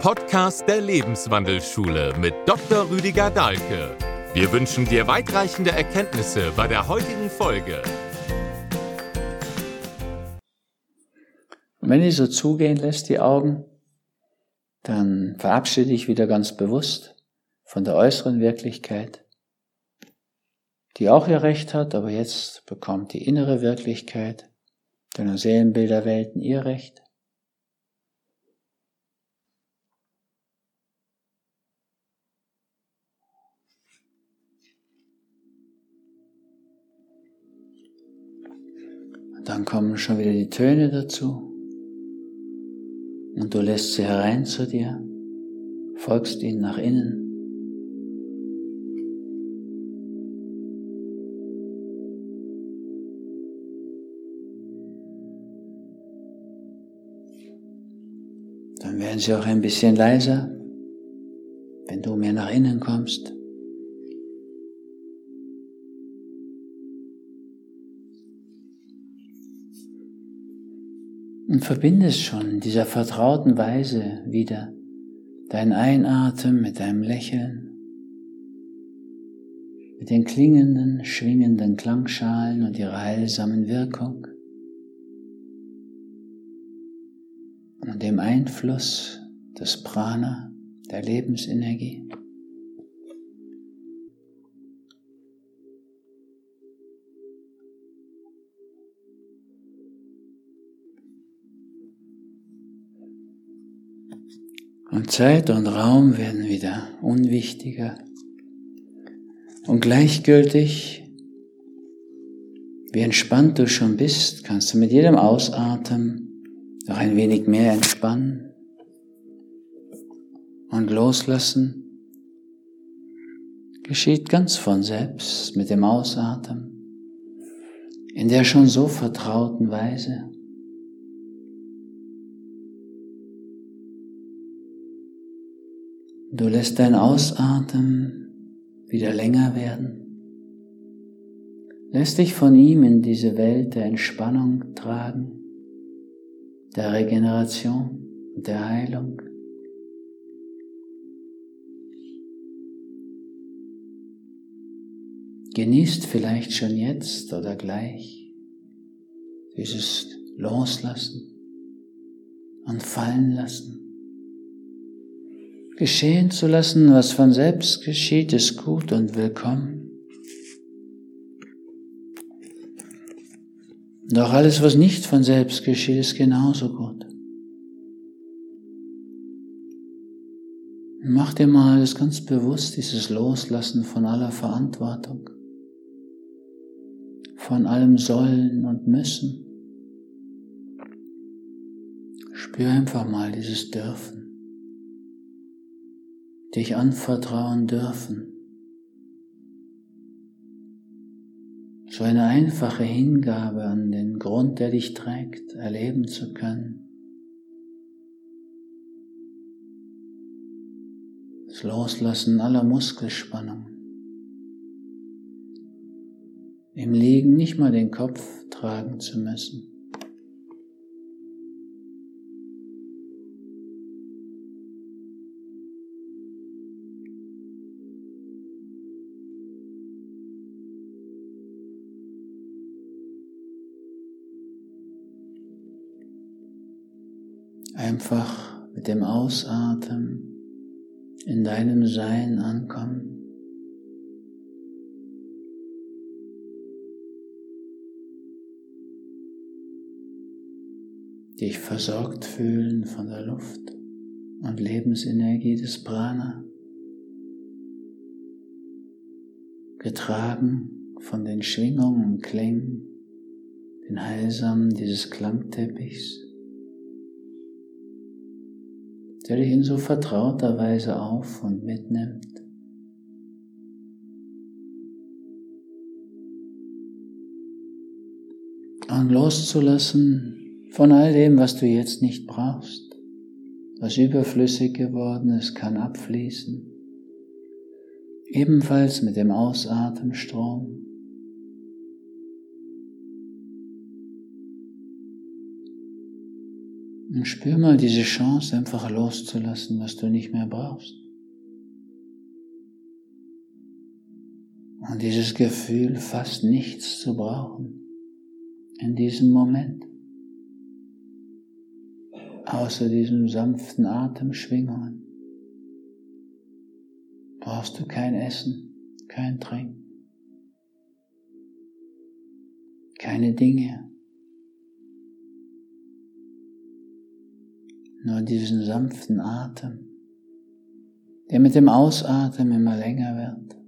Podcast der Lebenswandelschule mit Dr. Rüdiger Dahlke. Wir wünschen dir weitreichende Erkenntnisse bei der heutigen Folge. Und wenn ich so zugehen lässt, die Augen, dann verabschiede ich wieder ganz bewusst von der äußeren Wirklichkeit, die auch ihr Recht hat, aber jetzt bekommt die innere Wirklichkeit deiner Seelenbilderwelten ihr Recht. Und dann kommen schon wieder die Töne dazu. Und du lässt sie herein zu dir, folgst ihnen nach innen. Dann werden sie auch ein bisschen leiser, wenn du mehr nach innen kommst. Und verbindest schon in dieser vertrauten Weise wieder deinen Einatmen mit deinem Lächeln, mit den klingenden, schwingenden Klangschalen und ihrer heilsamen Wirkung und dem Einfluss des Prana, der Lebensenergie. Und Zeit und Raum werden wieder unwichtiger und gleichgültig. Wie entspannt du schon bist, kannst du mit jedem Ausatmen noch ein wenig mehr entspannen und loslassen. Geschieht ganz von selbst mit dem Ausatmen in der schon so vertrauten Weise. Du lässt dein Ausatmen wieder länger werden, lässt dich von ihm in diese Welt der Entspannung tragen, der Regeneration und der Heilung. Genießt vielleicht schon jetzt oder gleich dieses Loslassen und Fallen lassen. Geschehen zu lassen, was von selbst geschieht, ist gut und willkommen. Doch alles, was nicht von selbst geschieht, ist genauso gut. Mach dir mal das ganz bewusst, dieses Loslassen von aller Verantwortung, von allem Sollen und Müssen. Spür einfach mal dieses Dürfen. Dich anvertrauen dürfen. So eine einfache Hingabe an den Grund, der dich trägt, erleben zu können. Das Loslassen aller Muskelspannung. Im Liegen nicht mal den Kopf tragen zu müssen. Einfach mit dem Ausatmen in deinem Sein ankommen. Dich versorgt fühlen von der Luft und Lebensenergie des Prana. Getragen von den Schwingungen und Klängen, den Heilsamen dieses Klangteppichs. Der dich in so vertrauter Weise auf und mitnimmt. Und loszulassen von all dem, was du jetzt nicht brauchst, was überflüssig geworden ist, kann abfließen. Ebenfalls mit dem Ausatemstrom. Und spür mal diese Chance, einfach loszulassen, was du nicht mehr brauchst. Und dieses Gefühl, fast nichts zu brauchen in diesem Moment, außer diesen sanften Atemschwingungen, brauchst du kein Essen, kein Trinken, keine Dinge, nur diesen sanften Atem, der mit dem Ausatmen immer länger wird,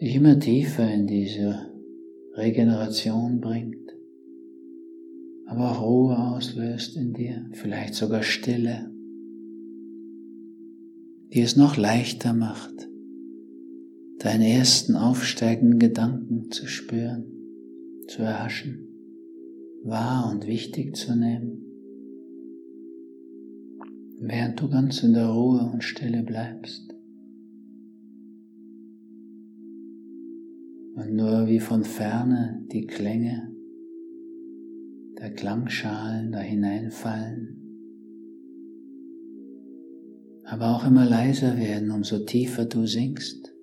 dich immer tiefer in diese Regeneration bringt, aber auch Ruhe auslöst in dir, vielleicht sogar Stille, die es noch leichter macht, deinen ersten aufsteigenden Gedanken zu spüren, zu erhaschen, wahr und wichtig zu nehmen, während du ganz in der Ruhe und Stille bleibst. Und nur wie von Ferne die Klänge der Klangschalen da hineinfallen, aber auch immer leiser werden, umso tiefer du singst.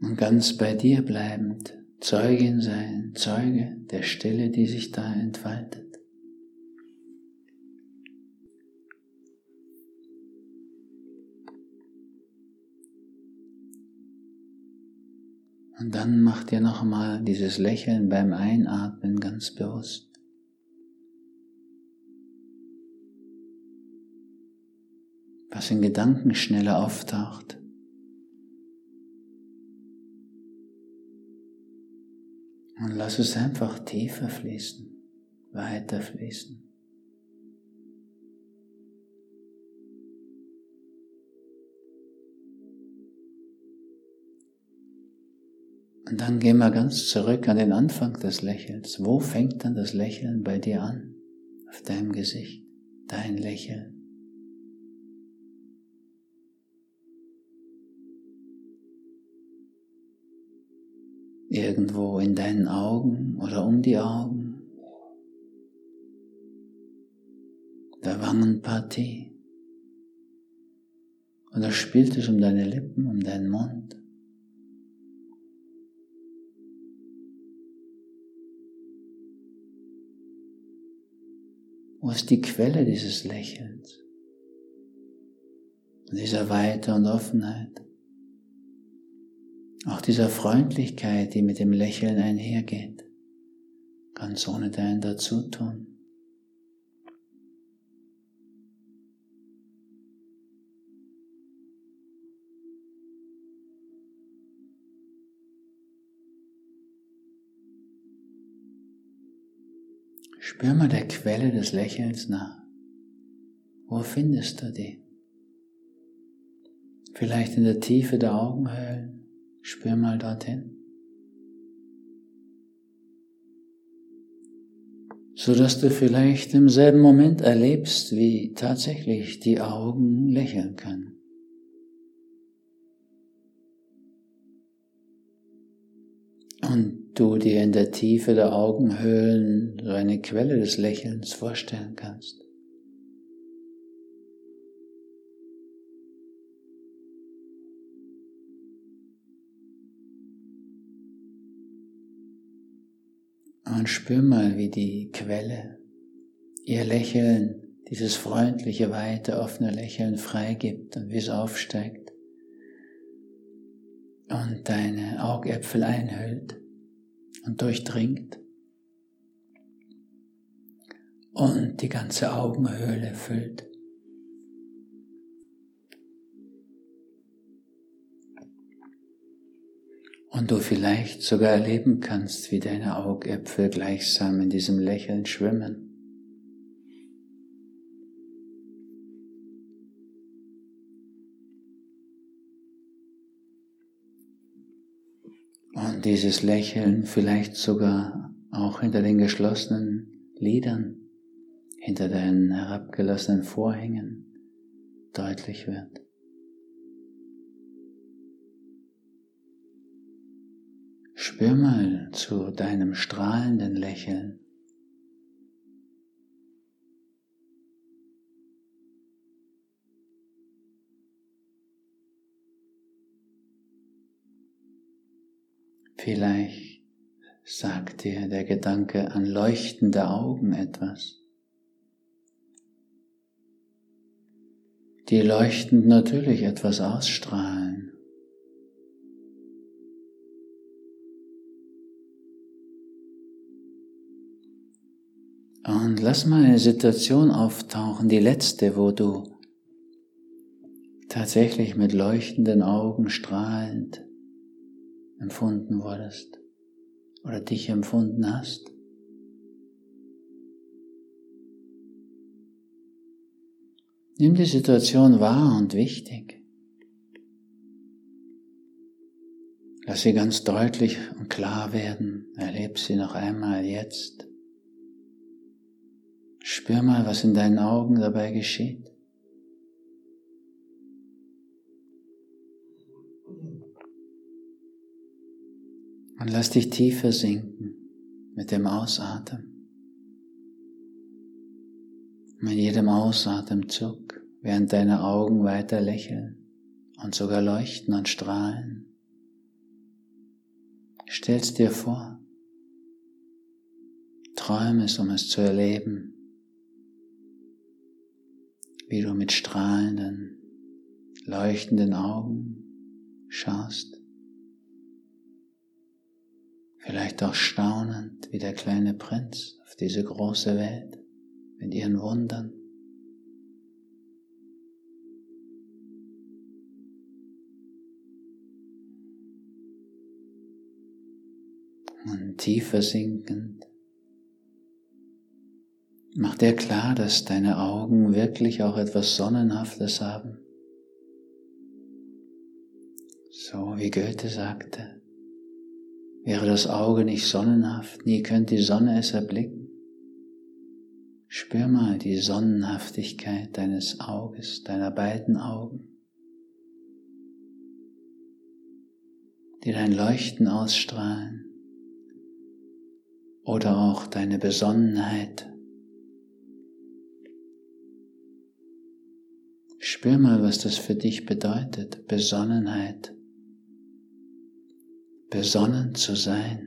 Und ganz bei dir bleibend, Zeugin sein, Zeuge der Stille, die sich da entfaltet. Und dann mach dir nochmal dieses Lächeln beim Einatmen ganz bewusst. Was in Gedanken schneller auftaucht. Und lass es einfach tiefer fließen, weiter fließen. Und dann gehen wir ganz zurück an den Anfang des Lächelns. Wo fängt dann das Lächeln bei dir an? Auf deinem Gesicht, dein Lächeln. Irgendwo in deinen Augen oder um die Augen, der Wangenpartie. Oder spielt es um deine Lippen, um deinen Mund? Wo ist die Quelle dieses Lächelns, dieser Weite und Offenheit? Auch dieser Freundlichkeit, die mit dem Lächeln einhergeht, ganz ohne dein Dazutun. Spür mal der Quelle des Lächelns nach. Wo findest du die? Vielleicht in der Tiefe der Augenhöhlen. Spür mal dorthin, sodass du vielleicht im selben Moment erlebst, wie tatsächlich die Augen lächeln können. Und du dir in der Tiefe der Augenhöhlen so eine Quelle des Lächelns vorstellen kannst. Und spür mal, wie die Quelle ihr Lächeln, dieses freundliche, weite, offene Lächeln freigibt und wie es aufsteigt und deine Augäpfel einhüllt und durchdringt und die ganze Augenhöhle füllt. Und du vielleicht sogar erleben kannst, wie deine Augäpfel gleichsam in diesem Lächeln schwimmen. Und dieses Lächeln vielleicht sogar auch hinter den geschlossenen Lidern, hinter deinen herabgelassenen Vorhängen deutlich wird. Spür mal zu deinem strahlenden Lächeln. Vielleicht sagt dir der Gedanke an leuchtende Augen etwas. Die leuchtend natürlich etwas ausstrahlen. Und lass mal eine Situation auftauchen, die letzte, wo du tatsächlich mit leuchtenden Augen strahlend empfunden wurdest oder dich empfunden hast. Nimm die Situation wahr und wichtig. Lass sie ganz deutlich und klar werden. Erleb sie noch einmal jetzt. Spür mal, was in deinen Augen dabei geschieht. Und lass dich tiefer sinken mit dem Ausatmen. Mit jedem Ausatemzug, während deine Augen weiter lächeln und sogar leuchten und strahlen. Stell's dir vor, träum es, um es zu erleben, wie du mit strahlenden, leuchtenden Augen schaust, vielleicht auch staunend wie der kleine Prinz auf diese große Welt. Mit ihren Wundern. Und tiefer sinkend, mach dir klar, dass deine Augen wirklich auch etwas Sonnenhaftes haben. So wie Goethe sagte, wäre das Auge nicht sonnenhaft, nie könnte die Sonne es erblicken. Spür mal die Sonnenhaftigkeit deines Auges, deiner beiden Augen, die dein Leuchten ausstrahlen oder auch deine Besonnenheit. Spür mal, was das für dich bedeutet, Besonnenheit, besonnen zu sein.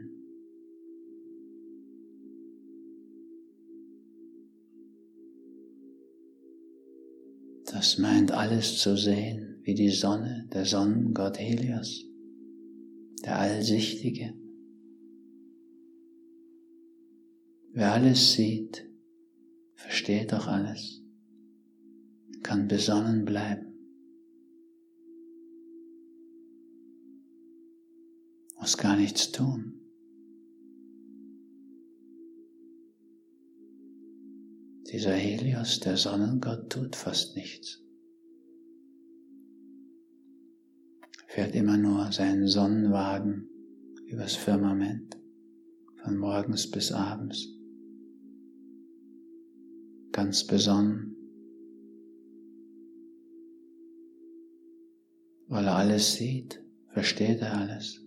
Das meint alles zu sehen, wie die Sonne, der Sonnengott Helios, der Allsichtige. Wer alles sieht, versteht auch alles, kann besonnen bleiben. Muss gar nichts tun. Dieser Helios, der Sonnengott, tut fast nichts. Fährt immer nur seinen Sonnenwagen übers Firmament, von morgens bis abends. Ganz besonnen, weil er alles sieht, versteht er alles.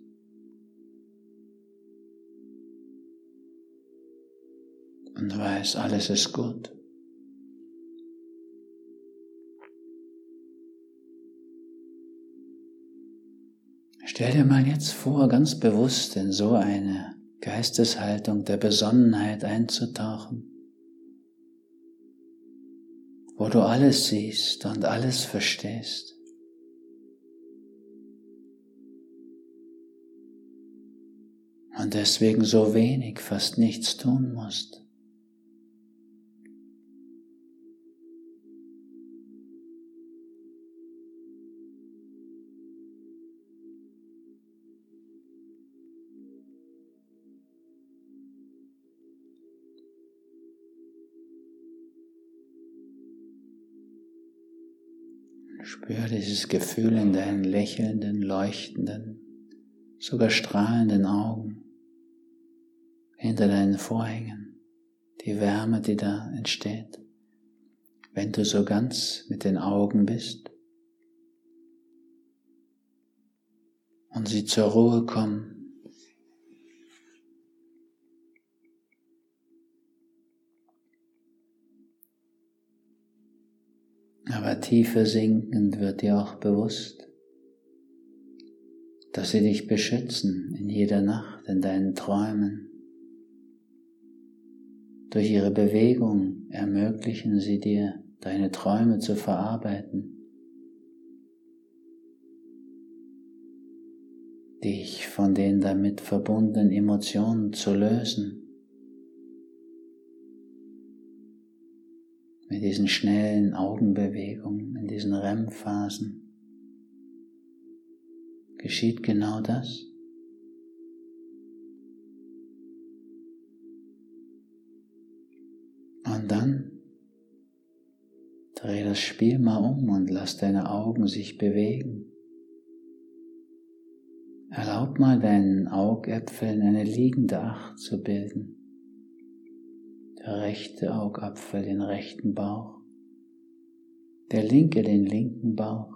Und weiß, alles ist gut. Stell dir mal jetzt vor, ganz bewusst in so eine Geisteshaltung der Besonnenheit einzutauchen, wo du alles siehst und alles verstehst. Und deswegen so wenig, fast nichts tun musst. Spür dieses Gefühl in deinen lächelnden, leuchtenden, sogar strahlenden Augen hinter deinen Vorhängen, die Wärme, die da entsteht, wenn du so ganz mit den Augen bist und sie zur Ruhe kommen. Aber tiefer sinkend wird dir auch bewusst, dass sie dich beschützen in jeder Nacht, in deinen Träumen. Durch ihre Bewegung ermöglichen sie dir, deine Träume zu verarbeiten, dich von den damit verbundenen Emotionen zu lösen. Mit diesen schnellen Augenbewegungen, in diesen REM-Phasen geschieht genau das. Und dann dreh das Spiel mal um und lass deine Augen sich bewegen. Erlaub mal deinen Augäpfeln eine liegende Acht zu bilden. Der rechte Augapfel den rechten Bauch, der linke den linken Bauch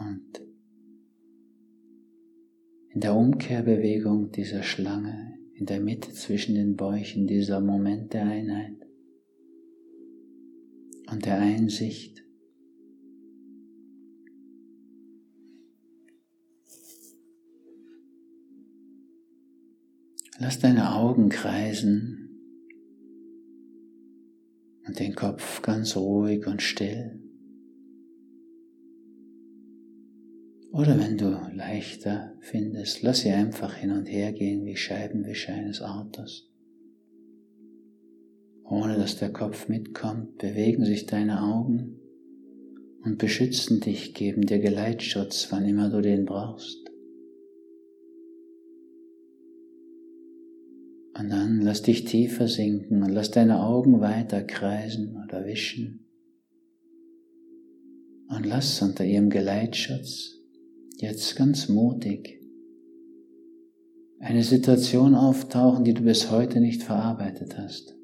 und in der Umkehrbewegung dieser Schlange, in der Mitte zwischen den Bäuchen, dieser Moment der Einheit und der Einsicht. Lass deine Augen kreisen und den Kopf ganz ruhig und still. Oder wenn du leichter findest, lass sie einfach hin und her gehen wie Scheibenwischer eines Autos. Ohne dass der Kopf mitkommt, bewegen sich deine Augen und beschützen dich, geben dir Geleitschutz, wann immer du den brauchst. Und dann lass dich tiefer sinken und lass deine Augen weiter kreisen oder wischen. Und lass unter ihrem Geleitschutz jetzt ganz mutig eine Situation auftauchen, die du bis heute nicht verarbeitet hast.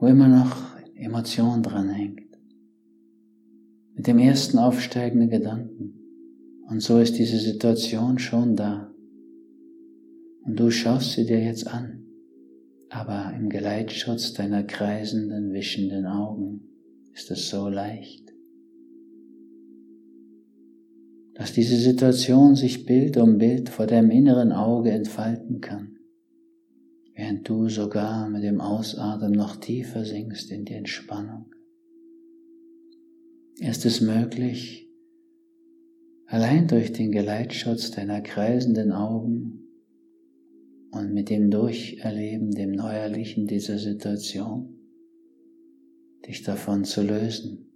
Wo immer noch Emotion dran hängt. Mit dem ersten aufsteigenden Gedanken. Und so ist diese Situation schon da. Und du schaust sie dir jetzt an, aber im Geleitschutz deiner kreisenden, wischenden Augen ist es so leicht. Dass diese Situation sich Bild um Bild vor deinem inneren Auge entfalten kann, während du sogar mit dem Ausatmen noch tiefer sinkst in die Entspannung. Ist es möglich, allein durch den Geleitschutz deiner kreisenden Augen und mit dem Durcherleben, dem Neuerlichen dieser Situation, dich davon zu lösen,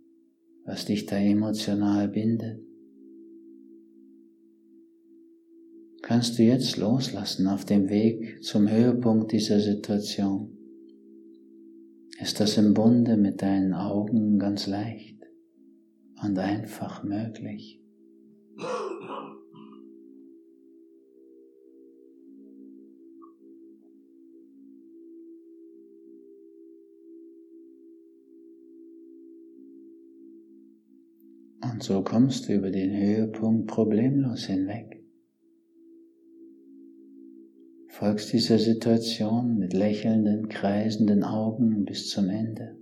was dich da emotional bindet. Kannst du jetzt loslassen auf dem Weg zum Höhepunkt dieser Situation? Ist das im Bunde mit deinen Augen ganz leicht und einfach möglich? Und so kommst du über den Höhepunkt problemlos hinweg. Folgst dieser Situation mit lächelnden, kreisenden Augen bis zum Ende.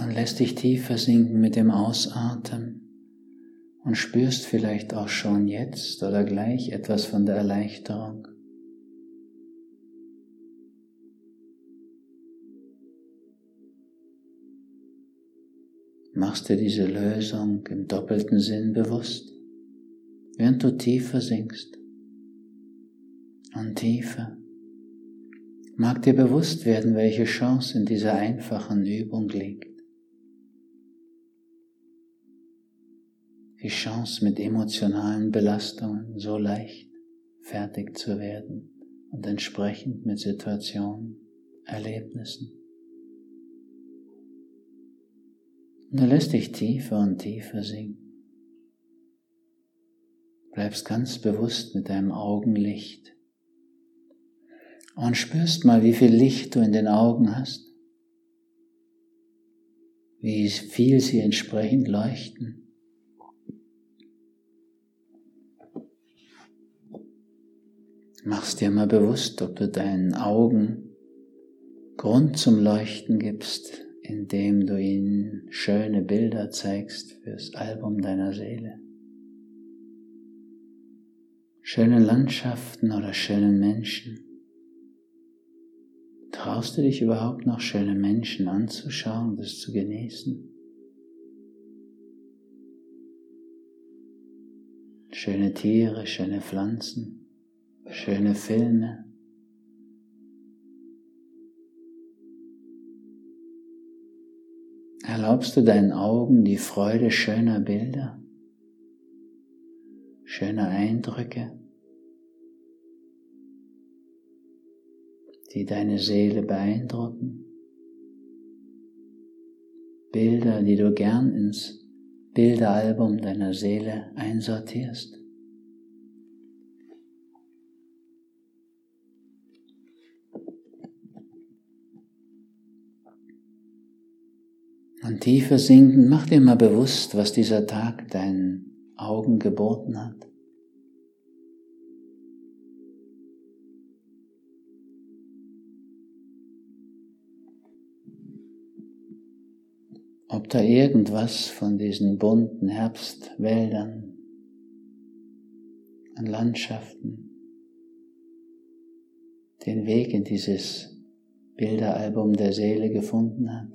Und lässt dich tiefer sinken mit dem Ausatmen und spürst vielleicht auch schon jetzt oder gleich etwas von der Erleichterung. Machst dir diese Lösung im doppelten Sinn bewusst, während du tiefer sinkst und tiefer. Mag dir bewusst werden, welche Chance in dieser einfachen Übung liegt. Die Chance, mit emotionalen Belastungen so leicht fertig zu werden und entsprechend mit Situationen, Erlebnissen. Und du lässt dich tiefer und tiefer sinken. Bleibst ganz bewusst mit deinem Augenlicht und spürst mal, wie viel Licht du in den Augen hast, wie viel sie entsprechend leuchten. Machst dir mal bewusst, ob du deinen Augen Grund zum Leuchten gibst, indem du ihnen schöne Bilder zeigst fürs Album deiner Seele. Schöne Landschaften oder schönen Menschen. Traust du dich überhaupt noch, schöne Menschen anzuschauen, das zu genießen? Schöne Tiere, schöne Pflanzen, schöne Filme. Erlaubst du deinen Augen die Freude schöner Bilder, schöner Eindrücke, die deine Seele beeindrucken? Bilder, die du gern ins Bilderalbum deiner Seele einsortierst? Und tiefer sinken, mach dir mal bewusst, was dieser Tag deinen Augen geboten hat. Ob da irgendwas von diesen bunten Herbstwäldern und Landschaften den Weg in dieses Bilderalbum der Seele gefunden hat.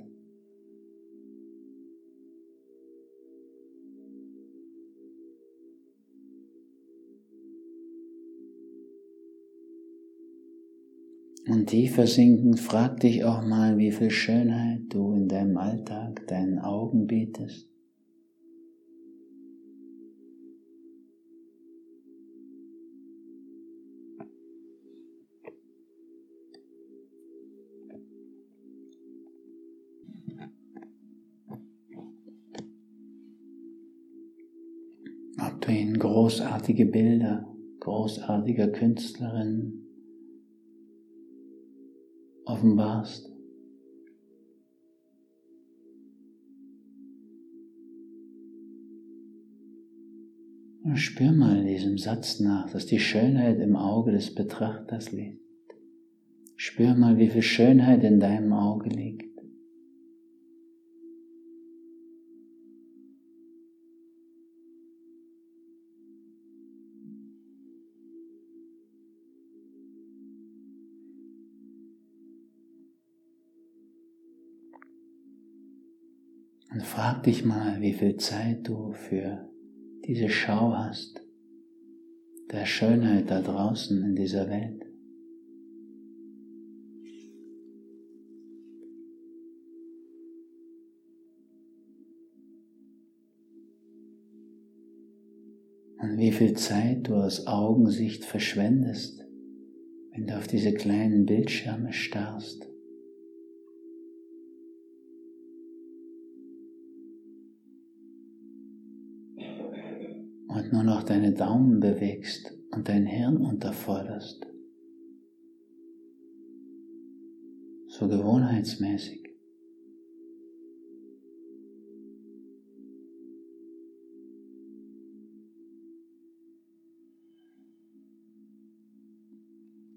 Und tiefer sinken, frag dich auch mal, wie viel Schönheit du in deinem Alltag deinen Augen bietest. Ob du ihnen großartige Bilder, großartiger Künstlerinnen offenbarst. Und spür mal diesem Satz nach, dass die Schönheit im Auge des Betrachters liegt. Spür mal, wie viel Schönheit in deinem Auge liegt. Und frag dich mal, wie viel Zeit du für diese Schau hast, der Schönheit da draußen in dieser Welt. Und wie viel Zeit du aus Augensicht verschwendest, wenn du auf diese kleinen Bildschirme starrst. Und nur noch deine Daumen bewegst und dein Hirn unterforderst. So gewohnheitsmäßig.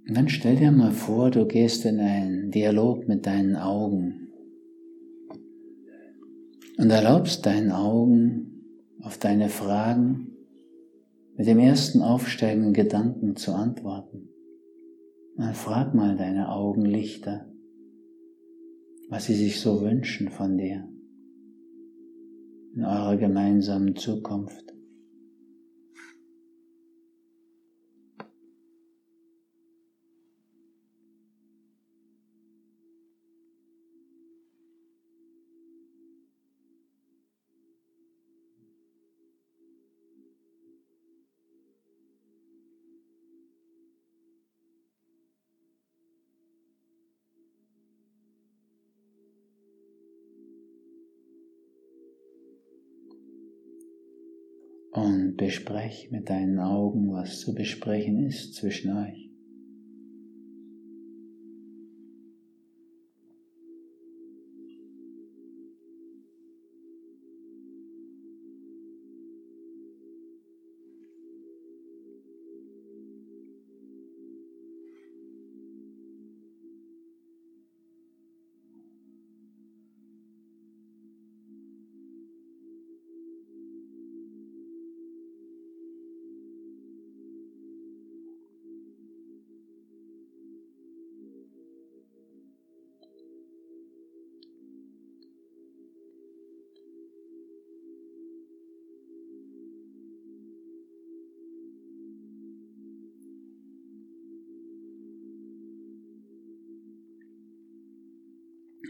Und dann stell dir mal vor, du gehst in einen Dialog mit deinen Augen und erlaubst deinen Augen auf deine Fragen mit dem ersten aufsteigenden Gedanken zu antworten. Dann frag mal deine Augenlichter, was sie sich so wünschen von dir in eurer gemeinsamen Zukunft. und besprech mit deinen Augen, was zu besprechen ist zwischen euch.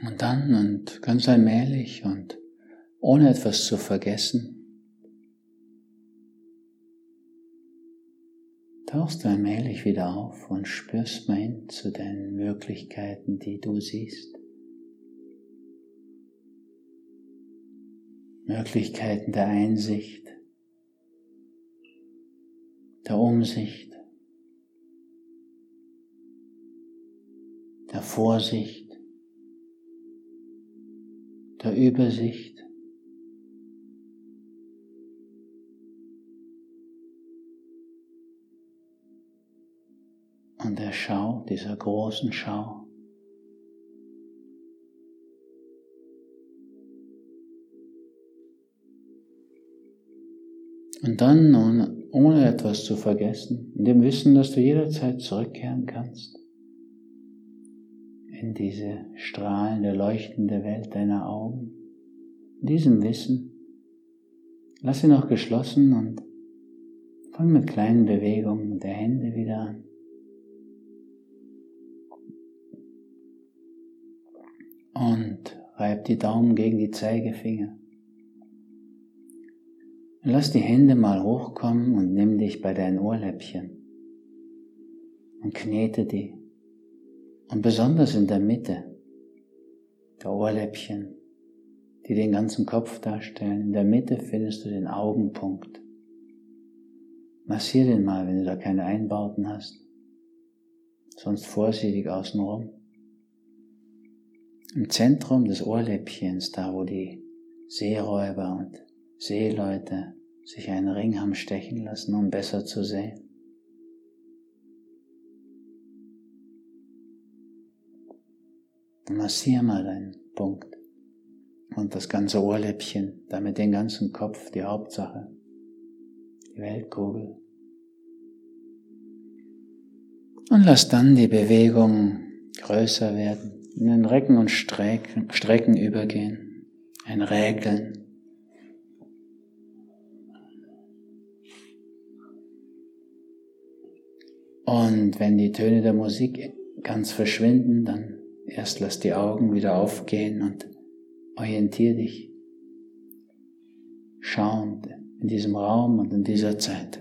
Und dann und ganz allmählich und ohne etwas zu vergessen, tauchst du allmählich wieder auf und spürst mal hin zu deinen Möglichkeiten, die du siehst. Möglichkeiten der Einsicht, der Umsicht, der Vorsicht, der Übersicht, und der Schau, dieser großen Schau, und dann nun, ohne etwas zu vergessen, in dem Wissen, dass du jederzeit zurückkehren kannst in diese strahlende, leuchtende Welt deiner Augen. In diesem Wissen, lass sie noch geschlossen und fang mit kleinen Bewegungen der Hände wieder an. Und reib die Daumen gegen die Zeigefinger. Lass die Hände mal hochkommen und nimm dich bei deinen Ohrläppchen und knete die. Und besonders in der Mitte der Ohrläppchen, die den ganzen Kopf darstellen, in der Mitte findest du den Augenpunkt. Massier den mal, wenn du da keine Einbauten hast, sonst vorsichtig außenrum. Im Zentrum des Ohrläppchens, da wo die Seeräuber und Seeleute sich einen Ring haben stechen lassen, um besser zu sehen. Massier mal deinen Punkt und das ganze Ohrläppchen, damit den ganzen Kopf, die Hauptsache, die Weltkugel. Und lass dann die Bewegungen größer werden, in den Recken und Strecken übergehen, ein Räkeln. Und wenn die Töne der Musik ganz verschwinden, dann erst lass die Augen wieder aufgehen und orientier dich schauend in diesem Raum und in dieser Zeit.